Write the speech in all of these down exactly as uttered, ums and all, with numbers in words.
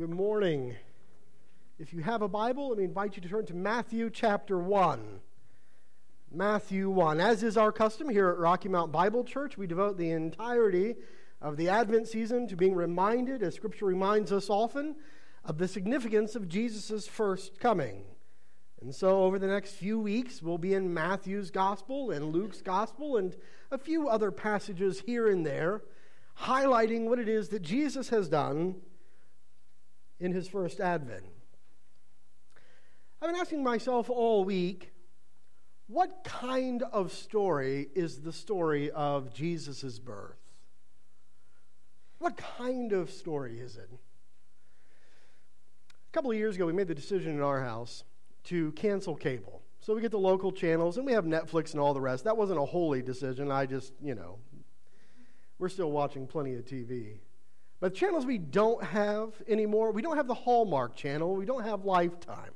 Good morning. If you have a Bible, let me invite you to turn to Matthew chapter one. Matthew one. As is our custom here at Rocky Mount Bible Church, we devote the entirety of the Advent season to being reminded, as Scripture reminds us often, of the significance of Jesus' first coming. And so over the next few weeks, we'll be in Matthew's Gospel and Luke's Gospel and a few other passages here and there, highlighting what it is that Jesus has done in his first advent. I've been asking myself all week, what kind of story is the story of Jesus' birth? What kind of story is it? A couple of years ago, we made the decision in our house to cancel cable. So we get the local channels, and we have Netflix and all the rest. That wasn't a holy decision. I just, you know, we're still watching plenty of T V. But channels we don't have anymore, we don't have the Hallmark channel, we don't have Lifetime,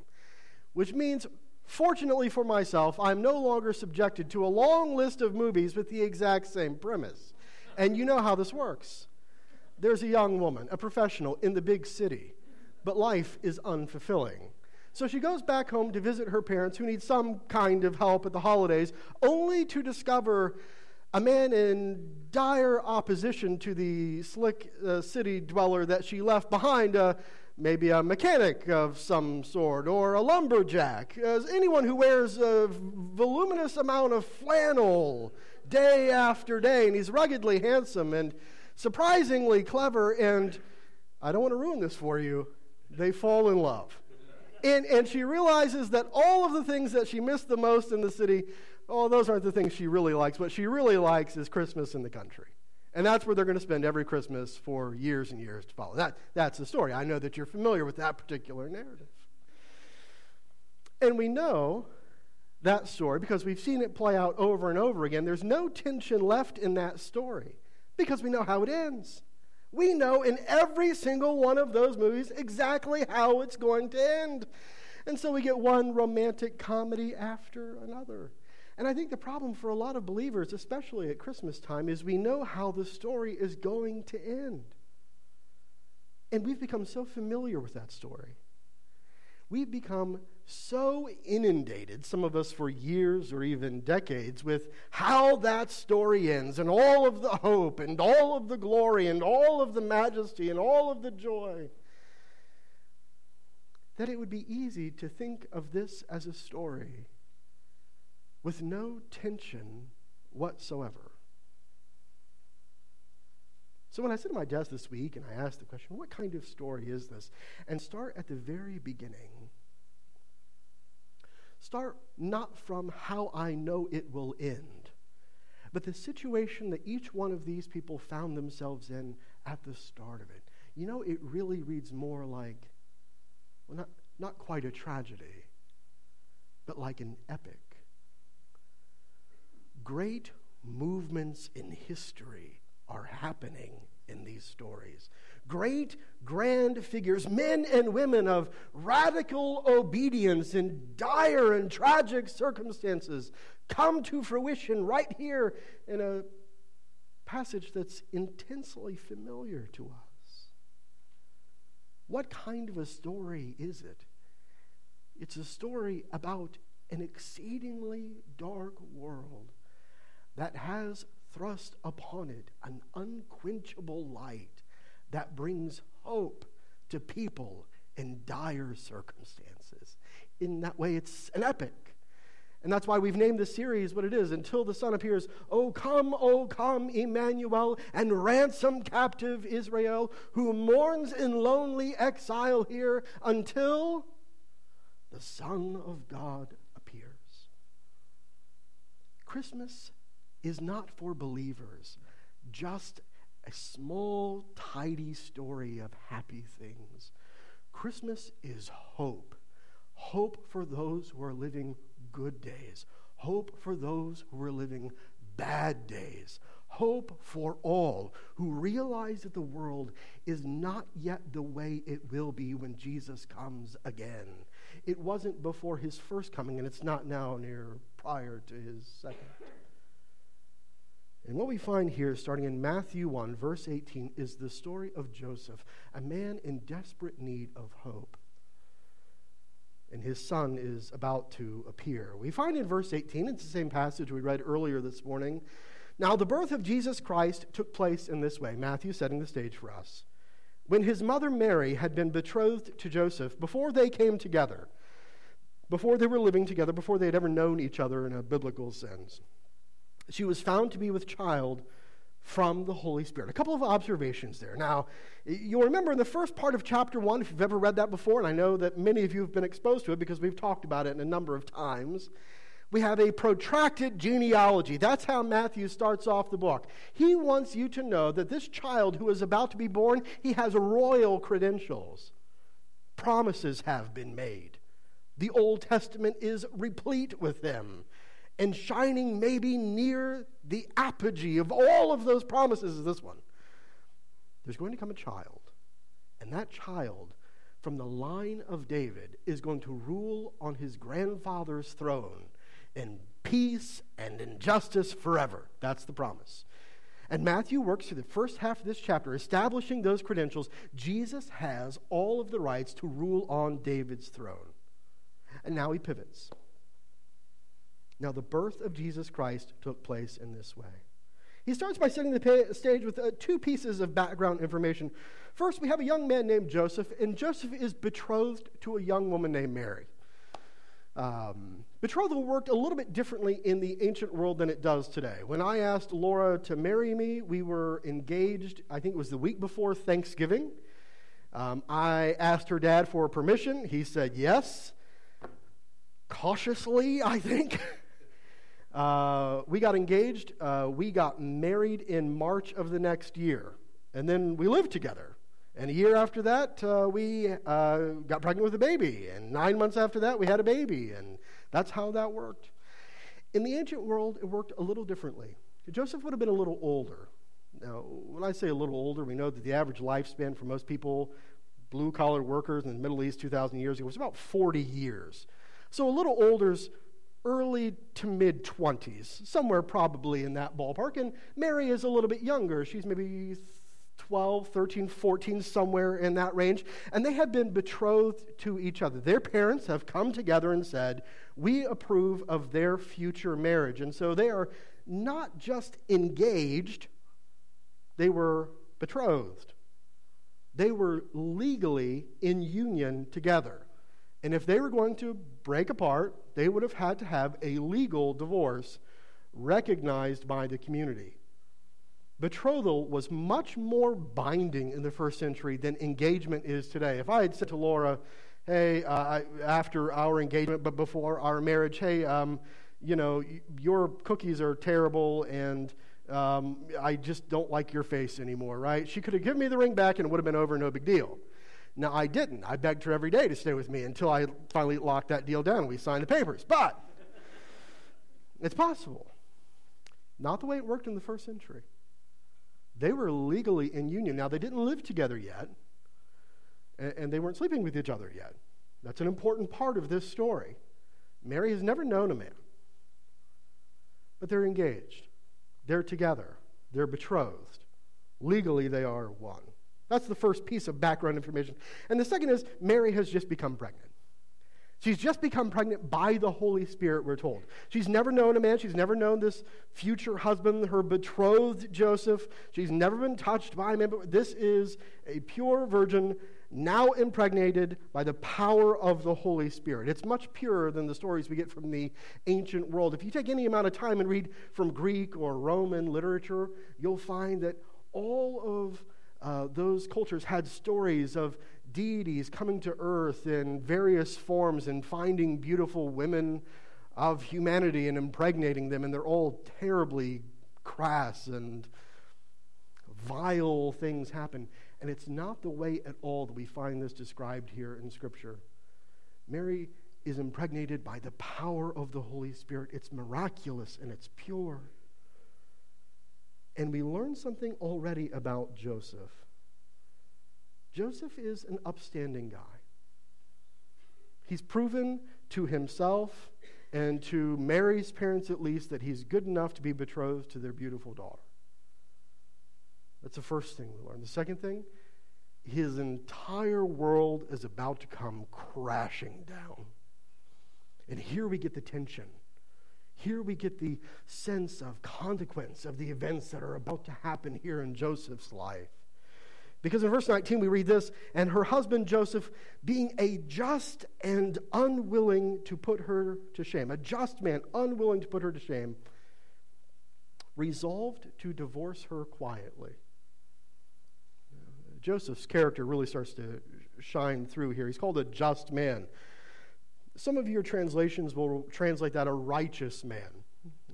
which means, fortunately for myself, I'm no longer subjected to a long list of movies with the exact same premise. And you know how this works. There's a young woman, a professional in the big city, but life is unfulfilling. So she goes back home to visit her parents who need some kind of help at the holidays, only to discover a man in dire opposition to the slick uh, city dweller that she left behind, uh, maybe a mechanic of some sort, or a lumberjack, uh, anyone who wears a voluminous amount of flannel day after day, and he's ruggedly handsome and surprisingly clever, and I don't want to ruin this for you, they fall in love. And, and she realizes that all of the things that she missed the most in the city, oh, those aren't the things she really likes. What she really likes is Christmas in the country. And that's where they're going to spend every Christmas for years and years to follow. That, that's the story. I know that you're familiar with that particular narrative. And we know that story because we've seen it play out over and over again. There's no tension left in that story because we know how it ends. We know in every single one of those movies exactly how it's going to end. And so we get one romantic comedy after another. And I think the problem for a lot of believers, especially at Christmas time, is we know how the story is going to end. And we've become so familiar with that story. We've become so inundated, some of us for years or even decades, with how that story ends and all of the hope and all of the glory and all of the majesty and all of the joy, that it would be easy to think of this as a story with no tension whatsoever. So when I sit at my desk this week and I ask the question, what kind of story is this? And start at the very beginning. Start not from how I know it will end, but the situation that each one of these people found themselves in at the start of it. You know, it really reads more like, well, not, not quite a tragedy, but like an epic. Great movements in history are happening in these stories. Great, grand figures, men and women of radical obedience in dire and tragic circumstances, come to fruition right here in a passage that's intensely familiar to us. What kind of a story is it? It's a story about an exceedingly dark world that has thrust upon it an unquenchable light that brings hope to people in dire circumstances. In that way, it's an epic. And that's why we've named the series what it is, Until the Sun Appears. O come, O come, Emmanuel, and ransom captive Israel, who mourns in lonely exile here until the Son of God appears. Christmas is not for believers just a small, tidy story of happy things. Christmas is hope. Hope for those who are living good days. Hope for those who are living bad days. Hope for all who realize that the world is not yet the way it will be when Jesus comes again. It wasn't before his first coming, and it's not now near prior to his second. And what we find here, starting in Matthew one, verse eighteen, is the story of Joseph, a man in desperate need of hope. And his son is about to appear. We find in verse eighteen, it's the same passage we read earlier this morning. Now, the birth of Jesus Christ took place in this way, Matthew setting the stage for us. When his mother Mary had been betrothed to Joseph, before they came together, before they were living together, before they had ever known each other in a biblical sense, she was found to be with child from the Holy Spirit. A couple of observations there. Now, you'll remember in the first part of chapter one, if you've ever read that before, and I know that many of you have been exposed to it because we've talked about it a number of times, we have a protracted genealogy. That's how Matthew starts off the book. He wants you to know that this child who is about to be born, he has royal credentials. Promises have been made. The Old Testament is replete with them. And shining maybe near the apogee of all of those promises is this one. There's going to come a child, and that child from the line of David is going to rule on his grandfather's throne in peace and in justice forever. That's the promise. And Matthew works through the first half of this chapter, establishing those credentials. Jesus has all of the rights to rule on David's throne. And now he pivots. Now, the birth of Jesus Christ took place in this way. He starts by setting the stage with uh, two pieces of background information. First, we have a young man named Joseph, and Joseph is betrothed to a young woman named Mary. Um, betrothal worked a little bit differently in the ancient world than it does today. When I asked Laura to marry me, we were engaged, I think it was the week before Thanksgiving. Um, I asked her dad for permission. He said yes, cautiously, I think. Uh, we got engaged, uh, we got married in March of the next year, and then we lived together. And a year after that, uh, we uh, got pregnant with a baby, and nine months after that, we had a baby, and that's how that worked. In the ancient world, it worked a little differently. Joseph would have been a little older. Now, when I say a little older, we know that the average lifespan for most people, blue-collar workers in the Middle East two thousand years ago, was about forty years. So a little older's early to mid-twenties, somewhere probably in that ballpark. And Mary is a little bit younger. She's maybe twelve, thirteen, fourteen, somewhere in that range. And they have been betrothed to each other. Their parents have come together and said, we approve of their future marriage. And so they are not just engaged, they were betrothed. They were legally in union together. And if they were going to break apart, they would have had to have a legal divorce recognized by the community. Betrothal was much more binding in the first century than engagement is today. If I had said to Laura, hey, uh, I, after our engagement but before our marriage, hey, um, you know, your cookies are terrible and um, I just don't like your face anymore, right? She could have given me the ring back and it would have been over, no big deal. Now, I didn't. I begged her every day to stay with me until I finally locked that deal down. We signed the papers. But it's possible. Not the way it worked in the first century. They were legally in union. Now, they didn't live together yet, and they weren't sleeping with each other yet. That's an important part of this story. Mary has never known a man, but they're engaged. They're together. They're betrothed. Legally, they are one. That's the first piece of background information. And the second is Mary has just become pregnant. She's just become pregnant by the Holy Spirit, we're told. She's never known a man. She's never known this future husband, her betrothed Joseph. She's never been touched by a man. But this is a pure virgin now impregnated by the power of the Holy Spirit. It's much purer than the stories we get from the ancient world. If you take any amount of time and read from Greek or Roman literature, you'll find that all of Uh, those cultures had stories of deities coming to earth in various forms and finding beautiful women of humanity and impregnating them, and they're all terribly crass and vile things happen. And it's not the way at all that we find this described here in Scripture. Mary is impregnated by the power of the Holy Spirit. It's miraculous and it's pure. And we learn something already about Joseph. Joseph is an upstanding guy. He's proven to himself and to Mary's parents at least, that he's good enough to be betrothed to their beautiful daughter. That's the first thing we learn. The second thing, his entire world is about to come crashing down. And here we get the tension. Here we get the sense of consequence of the events that are about to happen here in Joseph's life. Because in verse nineteen we read this, and her husband Joseph, being a just and unwilling to put her to shame, a just man unwilling to put her to shame, resolved to divorce her quietly. Joseph's character really starts to shine through here. He's called a just man. Some of your translations will translate that a righteous man.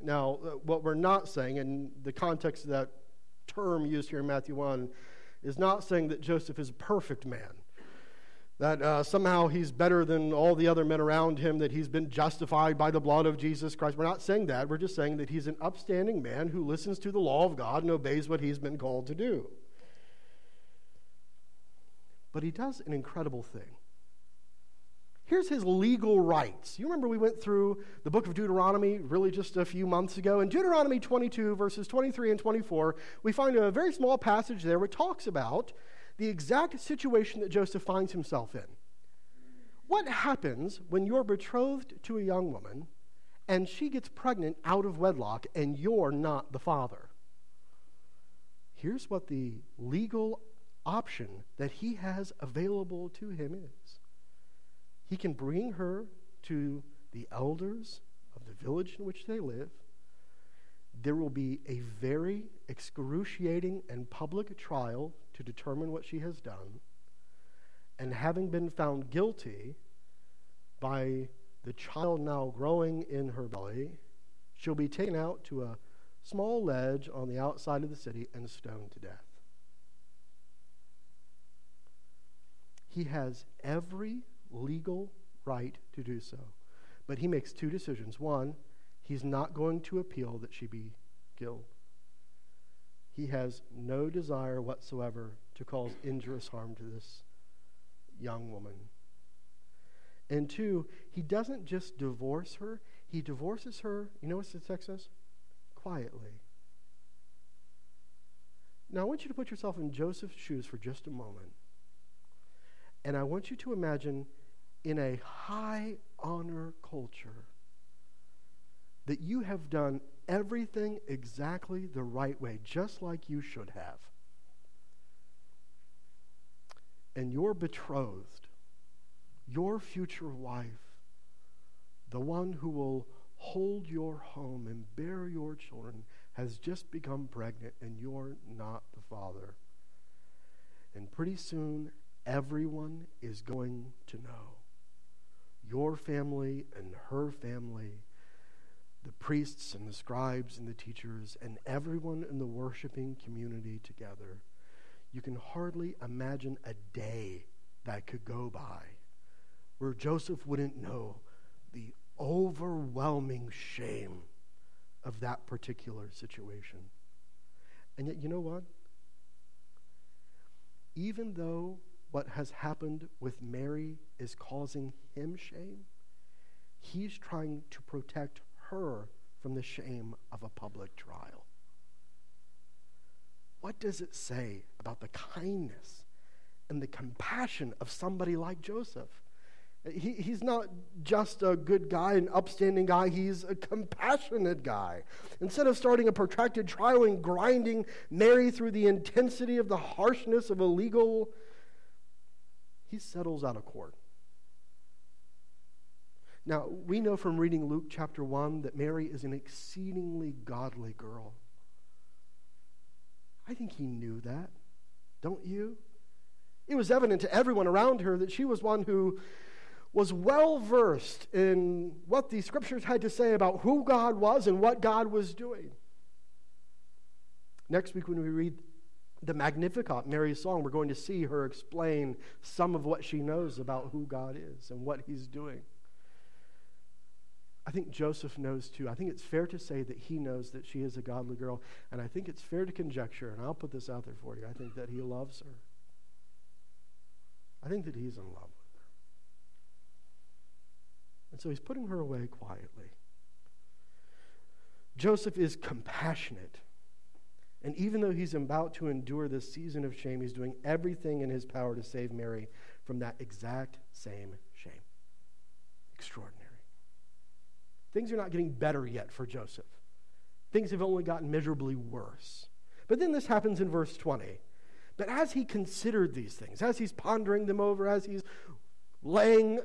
Now, what we're not saying, and the context of that term used here in Matthew one, is not saying that Joseph is a perfect man, that uh, somehow he's better than all the other men around him, that he's been justified by the blood of Jesus Christ. We're not saying that. We're just saying that he's an upstanding man who listens to the law of God and obeys what he's been called to do. But he does an incredible thing. Here's his legal rights. You remember we went through the book of Deuteronomy really just a few months ago. In Deuteronomy twenty-two, verses twenty-three and twenty-four, we find a very small passage there which talks about the exact situation that Joseph finds himself in. What happens when you're betrothed to a young woman and she gets pregnant out of wedlock and you're not the father? Here's what the legal option that he has available to him is. He can bring her to the elders of the village in which they live. There will be a very excruciating and public trial to determine what she has done. And having been found guilty by the child now growing in her belly, she'll be taken out to a small ledge on the outside of the city and stoned to death. He has every legal right to do so. But he makes two decisions. One, he's not going to appeal that she be killed. He has no desire whatsoever to cause injurious harm to this young woman. And two, he doesn't just divorce her, he divorces her, you know what the text says? Quietly. Now I want you to put yourself in Joseph's shoes for just a moment. And I want you to imagine, in a high honor culture, that you have done everything exactly the right way, just like you should have. And your betrothed, your future wife, the one who will hold your home and bear your children, has just become pregnant, and you're not the father. And pretty soon, everyone is going to know. Your family and her family, the priests and the scribes and the teachers, and everyone in the worshiping community together. You can hardly imagine a day that could go by where Joseph wouldn't know the overwhelming shame of that particular situation. And yet, you know what? Even though what has happened with Mary is causing him shame, he's trying to protect her from the shame of a public trial. What does it say about the kindness and the compassion of somebody like Joseph? He, he's not just a good guy, an upstanding guy. He's a compassionate guy. Instead of starting a protracted trial and grinding Mary through the intensity of the harshness of a legal, he settles out of court. Now, we know from reading Luke chapter one that Mary is an exceedingly godly girl. I think he knew that, don't you? It was evident to everyone around her that she was one who was well-versed in what the scriptures had to say about who God was and what God was doing. Next week when we read the Magnificat, Mary's song, we're going to see her explain some of what she knows about who God is and what he's doing. I think Joseph knows too. I think it's fair to say that he knows that she is a godly girl, and I think it's fair to conjecture, and I'll put this out there for you, I think that he loves her. I think that he's in love with her. And And so he's putting her away quietly. Joseph is compassionate. And even though he's about to endure this season of shame, he's doing everything in his power to save Mary from that exact same shame. Extraordinary. Things are not getting better yet for Joseph. Things have only gotten miserably worse. But then this happens in verse twenty. But as he considered these things, as he's pondering them over, as he's laying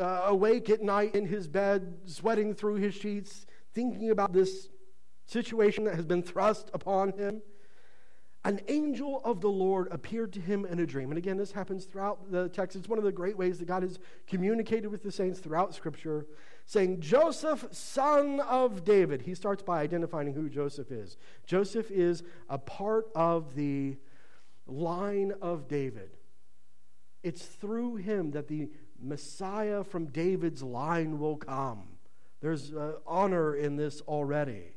uh, awake at night in his bed, sweating through his sheets, thinking about this situation that has been thrust upon him, an angel of the Lord appeared to him in a dream. And again, this happens throughout the text. It's one of the great ways that God has communicated with the saints throughout Scripture, saying, Joseph, son of David. He starts by identifying who Joseph is. Joseph is a part of the line of David. It's through him that the Messiah from David's line will come. There's uh, honor in this already.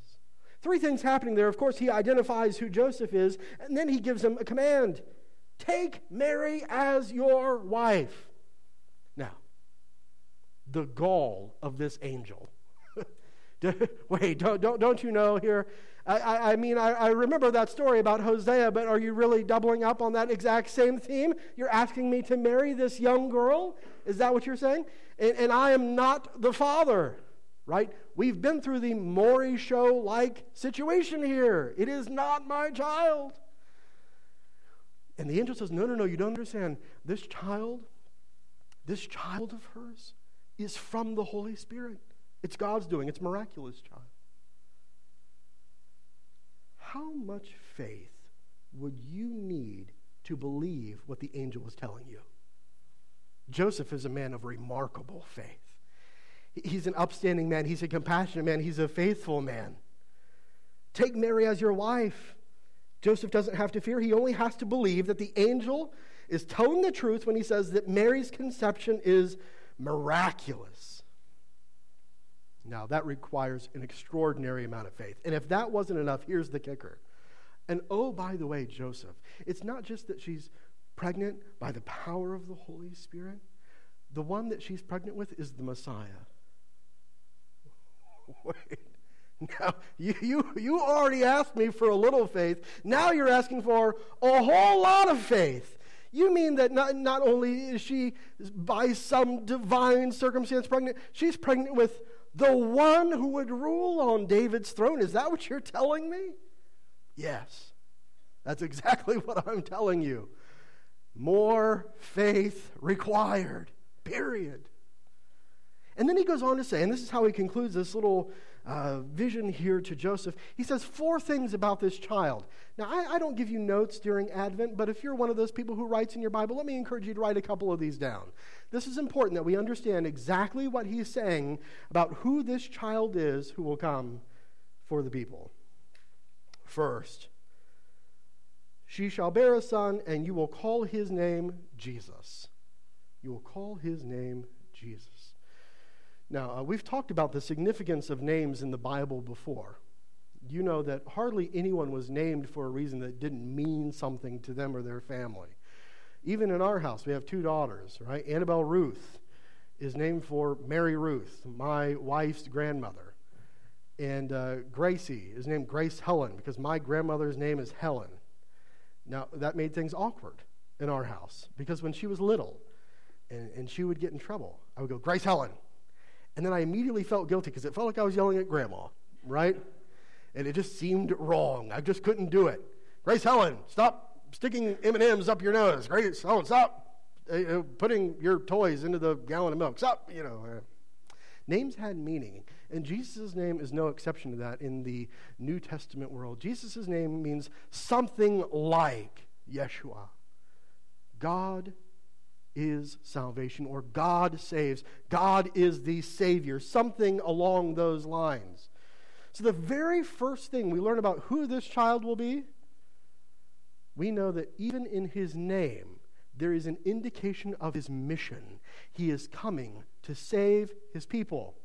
Three things happening there. Of course, he identifies who Joseph is, and then he gives him a command. Take Mary as your wife. Now, the gall of this angel. Wait, don't, don't, don't you know here? I, I, I mean, I, I remember that story about Hosea, but are you really doubling up on that exact same theme? You're asking me to marry this young girl? Is that what you're saying? And, and I am not the father. Right? We've been through the Maury show-like situation here. It is not my child. And the angel says, no, no, no, you don't understand. This child, this child of hers is from the Holy Spirit. It's God's doing. It's a miraculous child. How much faith would you need to believe what the angel was telling you? Joseph is a man of remarkable faith. He's an upstanding man. He's a compassionate man. He's a faithful man. Take Mary as your wife. Joseph doesn't have to fear. He only has to believe that the angel is telling the truth when he says that Mary's conception is miraculous. Now, that requires an extraordinary amount of faith. And if that wasn't enough, here's the kicker. And oh, by the way, Joseph, it's not just that she's pregnant by the power of the Holy Spirit. The one that she's pregnant with is the Messiah. Wait. Now, you, you, you already asked me for a little faith. Now you're asking for a whole lot of faith. You mean that not, not only is she by some divine circumstance pregnant, she's pregnant with the one who would rule on David's throne. Is that what you're telling me? Yes. That's exactly what I'm telling you. More faith required. Period. And then he goes on to say, and this is how he concludes this little uh, vision here to Joseph. He says four things about this child. Now, I, I don't give you notes during Advent, but if you're one of those people who writes in your Bible, let me encourage you to write a couple of these down. This is important that we understand exactly what he's saying about who this child is who will come for the people. First, she shall bear a son, and you will call his name Jesus. You will call his name Jesus. Now, uh, we've talked about the significance of names in the Bible before. You know that hardly anyone was named for a reason that didn't mean something to them or their family. Even in our house, we have two daughters, right? Annabelle Ruth is named for Mary Ruth, my wife's grandmother. And uh, Gracie is named Grace Helen because my grandmother's name is Helen. Now, that made things awkward in our house because when she was little, And, and she would get in trouble. I would go, Grace Helen. And then I immediately felt guilty because it felt like I was yelling at Grandma, right? And it just seemed wrong. I just couldn't do it. Grace Helen, stop sticking M and M's up your nose. Grace Helen, stop uh, putting your toys into the gallon of milk. Stop, you know. Uh, names had meaning. And Jesus' name is no exception to that in the New Testament world. Jesus' name means something like Yeshua. God is salvation, or God saves. God is the Savior, something along those lines. So the very first thing we learn about who this child will be, we know that even in his name, there is an indication of his mission. He is coming to save his people.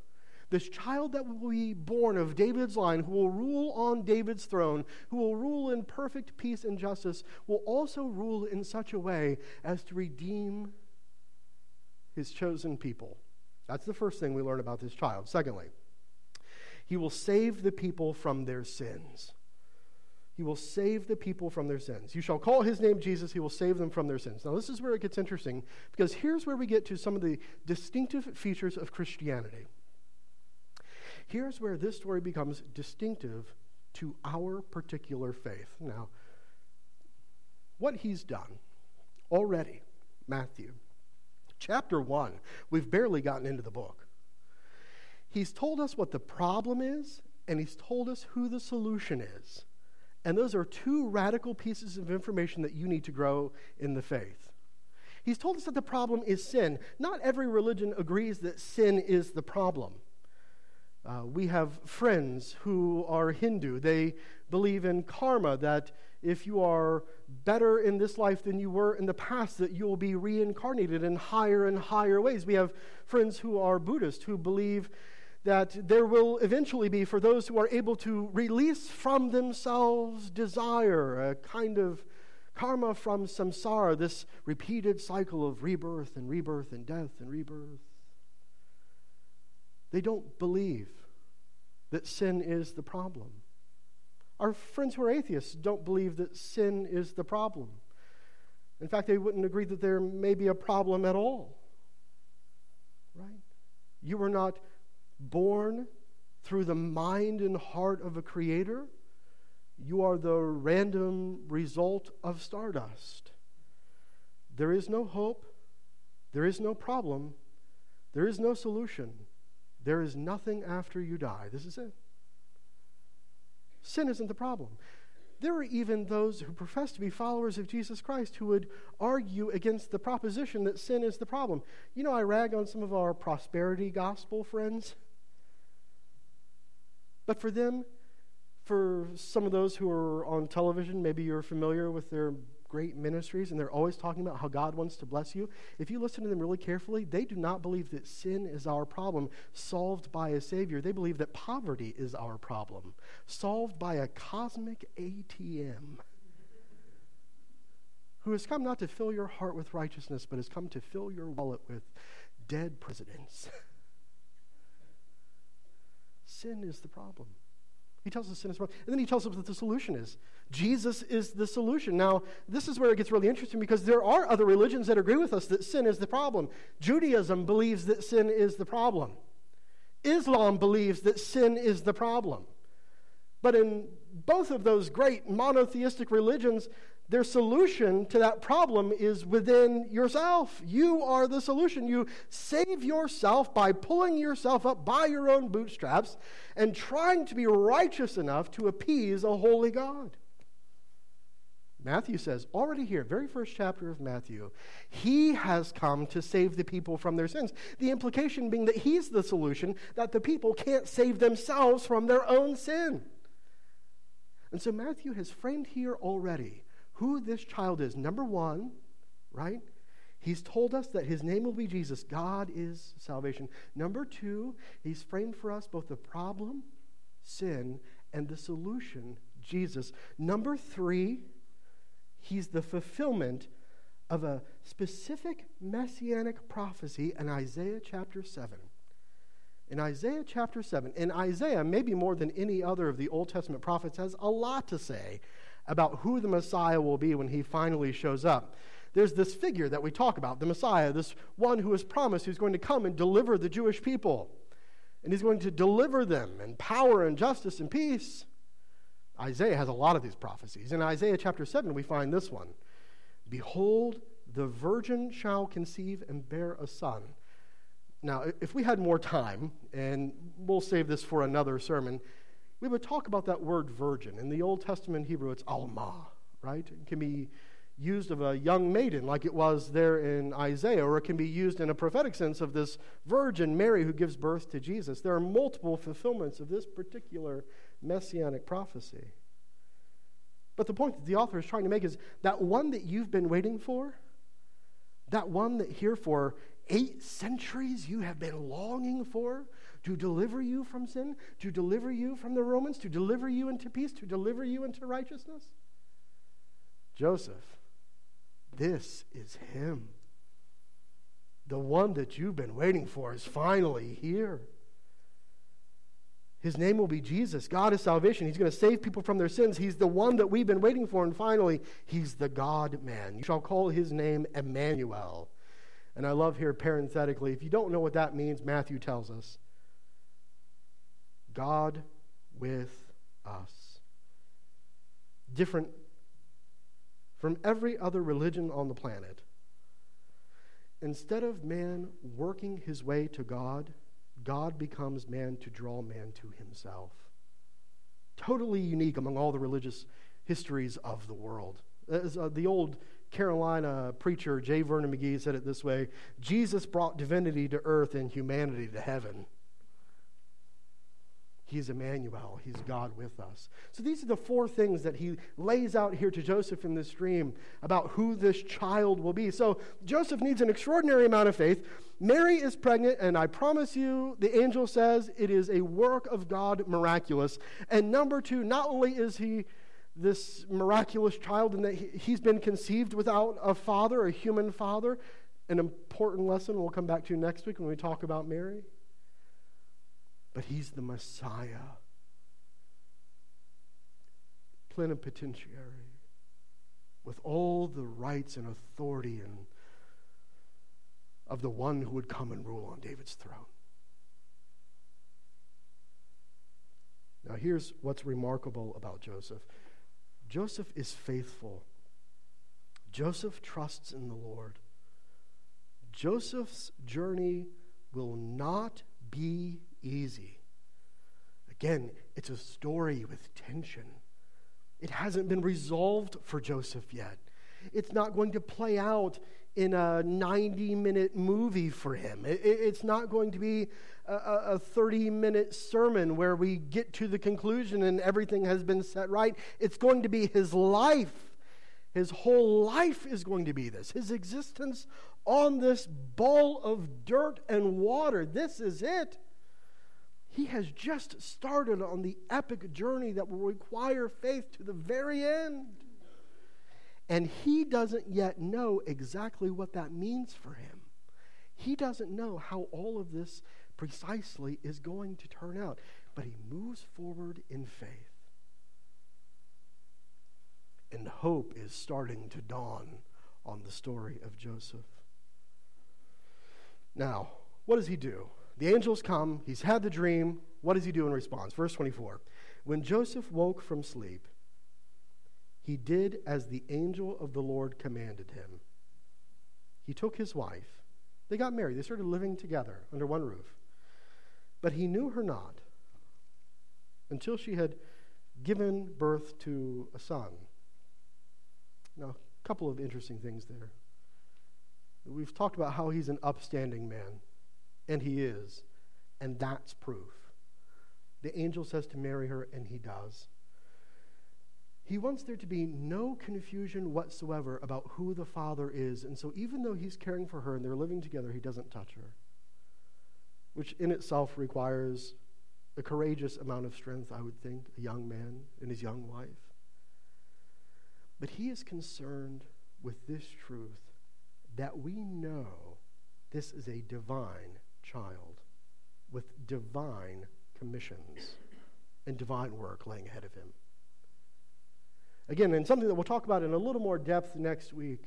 This child that will be born of David's line, who will rule on David's throne, who will rule in perfect peace and justice, will also rule in such a way as to redeem his chosen people. That's the first thing we learn about this child. Secondly, he will save the people from their sins. He will save the people from their sins. You shall call his name Jesus. He will save them from their sins. Now, this is where it gets interesting, because here's where we get to some of the distinctive features of Christianity. Here's where this story becomes distinctive to our particular faith. Now, what he's done already, Matthew, chapter one, we've barely gotten into the book. He's told us what the problem is, and he's told us who the solution is. And those are two radical pieces of information that you need to grow in the faith. He's told us that the problem is sin. Not every religion agrees that sin is the problem. Uh, we have friends who are Hindu. They believe in karma, that if you are better in this life than you were in the past, that you will be reincarnated in higher and higher ways. We have friends who are Buddhist, who believe that there will eventually be, for those who are able to release from themselves desire, a kind of karma from samsara, this repeated cycle of rebirth and rebirth and death and rebirth. They don't believe that sin is the problem. Our friends who are atheists don't believe that sin is the problem. In fact, they wouldn't agree that there may be a problem at all. Right? You were not born through the mind and heart of a creator. You are the random result of stardust. There is no hope. There is no problem. There is no solution. There is nothing after you die. This is it. Sin isn't the problem. There are even those who profess to be followers of Jesus Christ who would argue against the proposition that sin is the problem. You know, I rag on some of our prosperity gospel friends. But for them, for some of those who are on television, maybe you're familiar with their great ministries, and they're always talking about how God wants to bless you. If you listen to them really carefully, they do not believe that sin is our problem, solved by a Savior. They believe that poverty is our problem, solved by a cosmic A T M, who has come not to fill your heart with righteousness, but has come to fill your wallet with dead presidents. Sin is the problem. He tells us sin is wrong. And then he tells us what the solution is. Jesus is the solution. Now, this is where it gets really interesting, because there are other religions that agree with us that sin is the problem. Judaism believes that sin is the problem. Islam believes that sin is the problem. But in both of those great monotheistic religions, their solution to that problem is within yourself. You are the solution. You save yourself by pulling yourself up by your own bootstraps and trying to be righteous enough to appease a holy God. Matthew says, already here, very first chapter of Matthew, he has come to save the people from their sins. The implication being that he's the solution, that the people can't save themselves from their own sin. And so Matthew has framed here already who this child is. Number one, right? He's told us that his name will be Jesus. God is salvation. Number two, he's framed for us both the problem, sin, and the solution, Jesus. Number three, he's the fulfillment of a specific messianic prophecy in Isaiah chapter seven. In Isaiah chapter seven, and Isaiah, maybe more than any other of the Old Testament prophets, has a lot to say about who the Messiah will be when he finally shows up. There's this figure that we talk about, the Messiah, this one who is promised, who's going to come and deliver the Jewish people. And he's going to deliver them in power and justice and peace. Isaiah has a lot of these prophecies. In Isaiah chapter seven, we find this one. Behold, the virgin shall conceive and bear a son. Now, if we had more time, and we'll save this for another sermon, we would talk about that word virgin. In the Old Testament Hebrew, it's alma, right? It can be used of a young maiden like it was there in Isaiah, or it can be used in a prophetic sense of this virgin Mary who gives birth to Jesus. There are multiple fulfillments of this particular messianic prophecy. But the point that the author is trying to make is that one that you've been waiting for, that one that here for eight centuries you have been longing for, to deliver you from sin, to deliver you from the Romans, to deliver you into peace, to deliver you into righteousness. Joseph, this is him. The one that you've been waiting for is finally here. His name will be Jesus. God is salvation. He's going to save people from their sins. He's the one that we've been waiting for. And finally, he's the God-man. You shall call his name Emmanuel. And I love here parenthetically, if you don't know what that means, Matthew tells us, God with us. Different from every other religion on the planet. Instead of man working his way to God, God becomes man to draw man to himself. Totally unique among all the religious histories of the world. As, uh, the old Carolina preacher J. Vernon McGee said it this way, Jesus brought divinity to earth and humanity to heaven. He's Emmanuel. He's God with us. So these are the four things that he lays out here to Joseph in this dream about who this child will be. So Joseph needs an extraordinary amount of faith. Mary is pregnant, and I promise you, the angel says it is a work of God, miraculous. And number two, not only is he this miraculous child in that he's been conceived without a father, a human father, an important lesson we'll come back to next week when we talk about Mary. But he's the Messiah, plenipotentiary, with all the rights and authority and of the one who would come and rule on David's throne. Now here's what's remarkable about Joseph. Joseph is faithful. Joseph trusts in the Lord. Joseph's journey will not be easy. Again, it's a story with tension. It hasn't been resolved for Joseph yet. It's not going to play out in a ninety-minute movie for him. It's not going to be a thirty-minute sermon where we get to the conclusion and everything has been set right. It's going to be his life. His whole life is going to be this. His existence on this ball of dirt and water. This is it. He has just started on the epic journey that will require faith to the very end. And he doesn't yet know exactly what that means for him. He doesn't know how all of this precisely is going to turn out. But he moves forward in faith. And hope is starting to dawn on the story of Joseph. Now, what does he do? The angels come. He's had the dream. What does he do in response? Verse twenty-four. When Joseph woke from sleep, he did as the angel of the Lord commanded him. He took his wife. They got married. They started living together under one roof. But he knew her not until she had given birth to a son. Now, a couple of interesting things there. We've talked about how he's an upstanding man. And he is. And that's proof. The angel says to marry her, and he does. He wants there to be no confusion whatsoever about who the father is. And so even though he's caring for her and they're living together, he doesn't touch her, which in itself requires a courageous amount of strength, I would think, a young man and his young wife. But he is concerned with this truth that we know this is a divine child with divine commissions and divine work laying ahead of him. Again, and something that we'll talk about in a little more depth next week,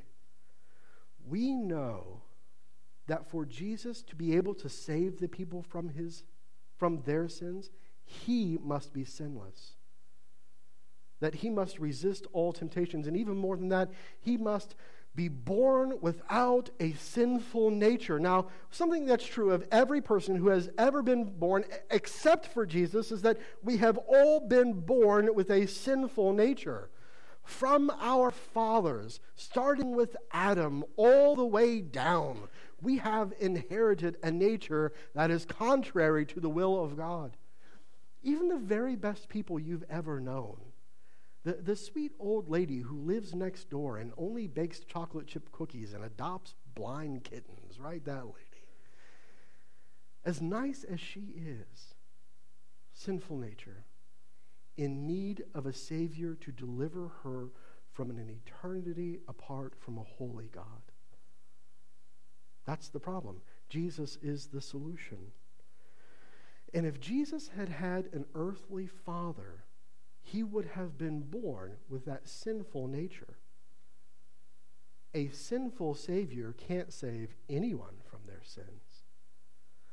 we know that for Jesus to be able to save the people from his, from their sins, he must be sinless. That he must resist all temptations. And even more than that, he must be born without a sinful nature. Now, something that's true of every person who has ever been born, except for Jesus, is that we have all been born with a sinful nature. from our fathers, starting with Adam all the way down, we have inherited a nature that is contrary to the will of God. Even the very best people you've ever known, the, the sweet old lady who lives next door and only bakes chocolate chip cookies and adopts blind kittens, right, that lady. As nice as she is, sinful nature, in need of a Savior to deliver her from an eternity apart from a holy God. That's the problem. Jesus is the solution. And if Jesus had had an earthly father, he would have been born with that sinful nature. A sinful Savior can't save anyone from their sins.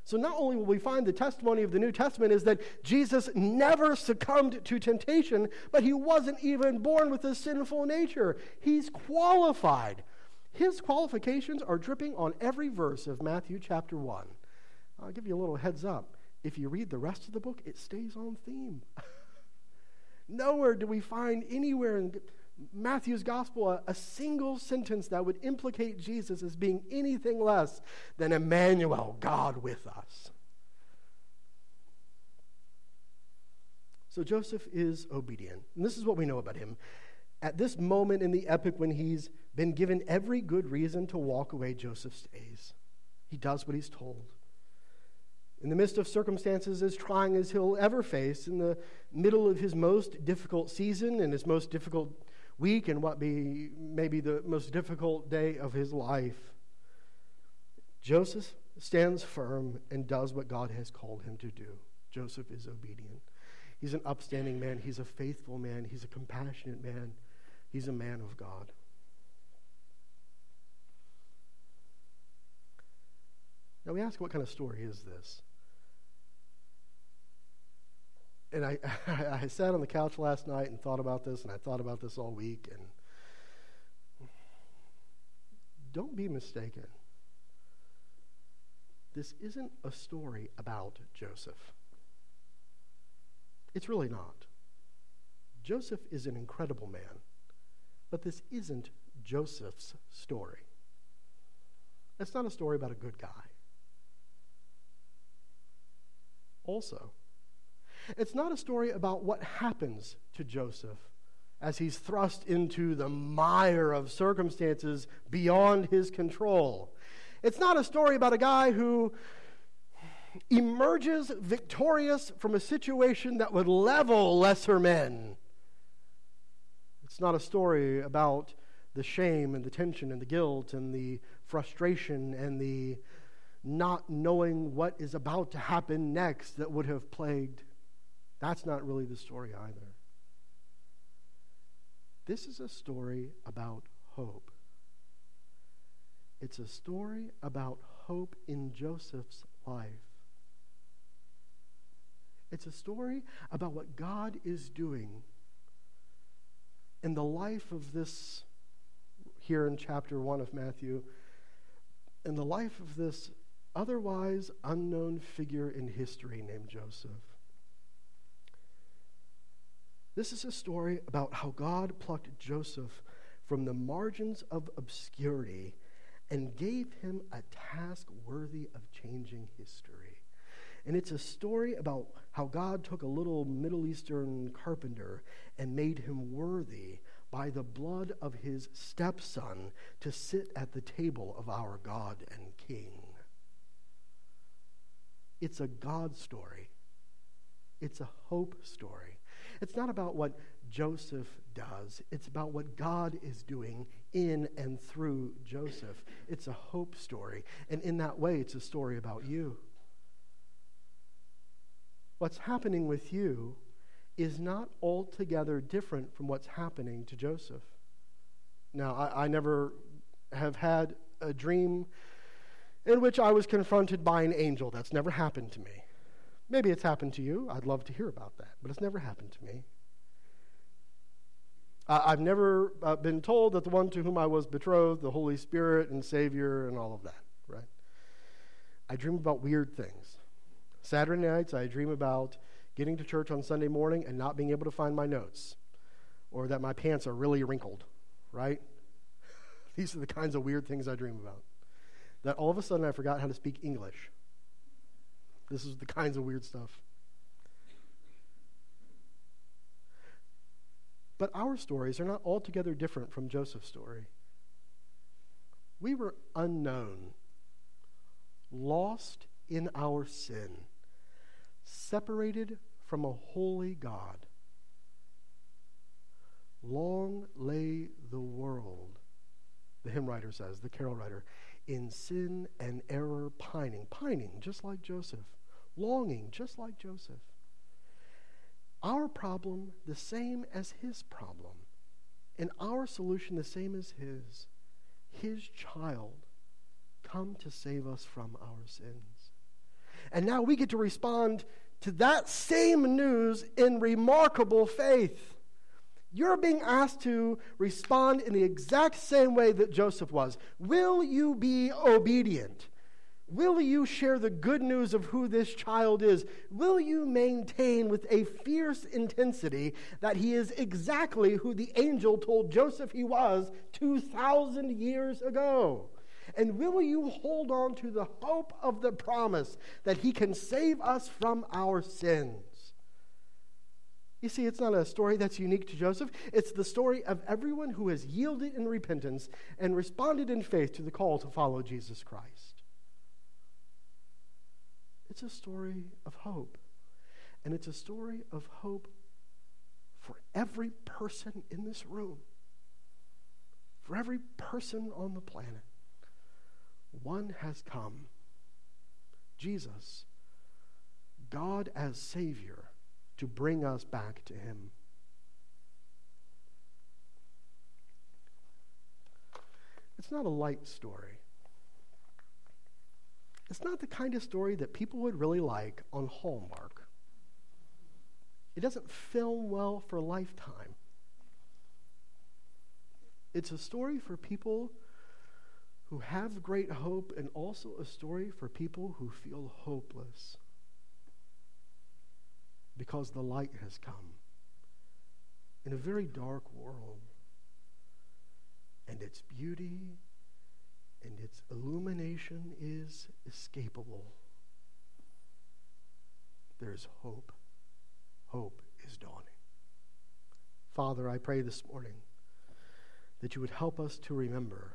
So not only will we find the testimony of the New Testament is that Jesus never succumbed to temptation, but he wasn't even born with a sinful nature. He's qualified. His qualifications are dripping on every verse of Matthew chapter one. I'll give you a little heads up. If you read the rest of the book, it stays on theme. Nowhere do we find anywhere in Matthew's gospel a, a single sentence that would implicate Jesus as being anything less than Emmanuel, God with us. So Joseph is obedient. And this is what we know about him. At this moment in the epic when he's been given every good reason to walk away, Joseph stays. He does what he's told. In the midst of circumstances as trying as he'll ever face, in the middle of his most difficult season and his most difficult week and what be maybe the most difficult day of his life, Joseph stands firm and does what God has called him to do. Joseph is obedient. He's an upstanding man. He's a faithful man. He's a compassionate man. He's a man of God. Now we ask, what kind of story is this? And I, I sat on the couch last night and thought about this, and I thought about this all week. And don't be mistaken. This isn't a story about Joseph. It's really not. Joseph is an incredible man, but this isn't Joseph's story. It's not a story about a good guy. Also, it's not a story about what happens to Joseph as he's thrust into the mire of circumstances beyond his control. It's not a story about a guy who emerges victorious from a situation that would level lesser men. It's not a story about the shame and the tension and the guilt and the frustration and the not knowing what is about to happen next that would have plagued. That's not really the story either. This is a story about hope. It's a story about hope in Joseph's life. It's a story about what God is doing in the life of this, here in chapter one of Matthew, in the life of this otherwise unknown figure in history named Joseph. This is a story about how God plucked Joseph from the margins of obscurity and gave him a task worthy of changing history. And it's a story about how God took a little Middle Eastern carpenter and made him worthy by the blood of his stepson to sit at the table of our God and King. It's a God story. It's a hope story. It's not about what Joseph does. It's about what God is doing in and through Joseph. It's a hope story. And in that way, it's a story about you. What's happening with you is not altogether different from what's happening to Joseph. Now, I, I never have had a dream in which I was confronted by an angel. That's never happened to me. Maybe it's happened to you. I'd love to hear about that, but it's never happened to me. I, I've never uh, been told that the one to whom I was betrothed, the Holy Spirit and Savior and all of that, right? I dream about weird things. Saturday nights, I dream about getting to church on Sunday morning and not being able to find my notes, or that my pants are really wrinkled, right? These are the kinds of weird things I dream about. That all of a sudden I forgot how to speak English. This is the kinds of weird stuff. But our stories are not altogether different from Joseph's story. We were unknown, lost in our sin, separated from a holy God. Long lay the world, the hymn writer says, the carol writer, in sin and error pining, pining just like Joseph, longing just like Joseph. Our problem the same as his problem, and our solution the same as his. His child come to save us from our sins. And now we get to respond to that same news in remarkable faith. You're being asked to respond in the exact same way that Joseph was. Will you be obedient? Will you share the good news of who this child is? Will you maintain with a fierce intensity that he is exactly who the angel told Joseph he was two thousand years ago? And will you hold on to the hope of the promise that he can save us from our sins? You see, it's not a story that's unique to Joseph. It's the story of everyone who has yielded in repentance and responded in faith to the call to follow Jesus Christ. It's a story of hope. And it's a story of hope for every person in this room, for every person on the planet. One has come. Jesus, God as Savior, to bring us back to Him. It's not a light story. It's not the kind of story that people would really like on Hallmark. It doesn't film well for Lifetime. It's a story for people who have great hope, and also a story for people who feel hopeless because the light has come in a very dark world, and its beauty and its illumination is escapable. There's hope. Hope is dawning. Father, I pray this morning that you would help us to remember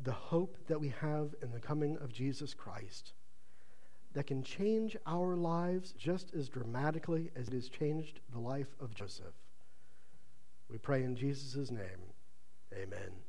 the hope that we have in the coming of Jesus Christ that can change our lives just as dramatically as it has changed the life of Joseph. We pray in Jesus' name. Amen.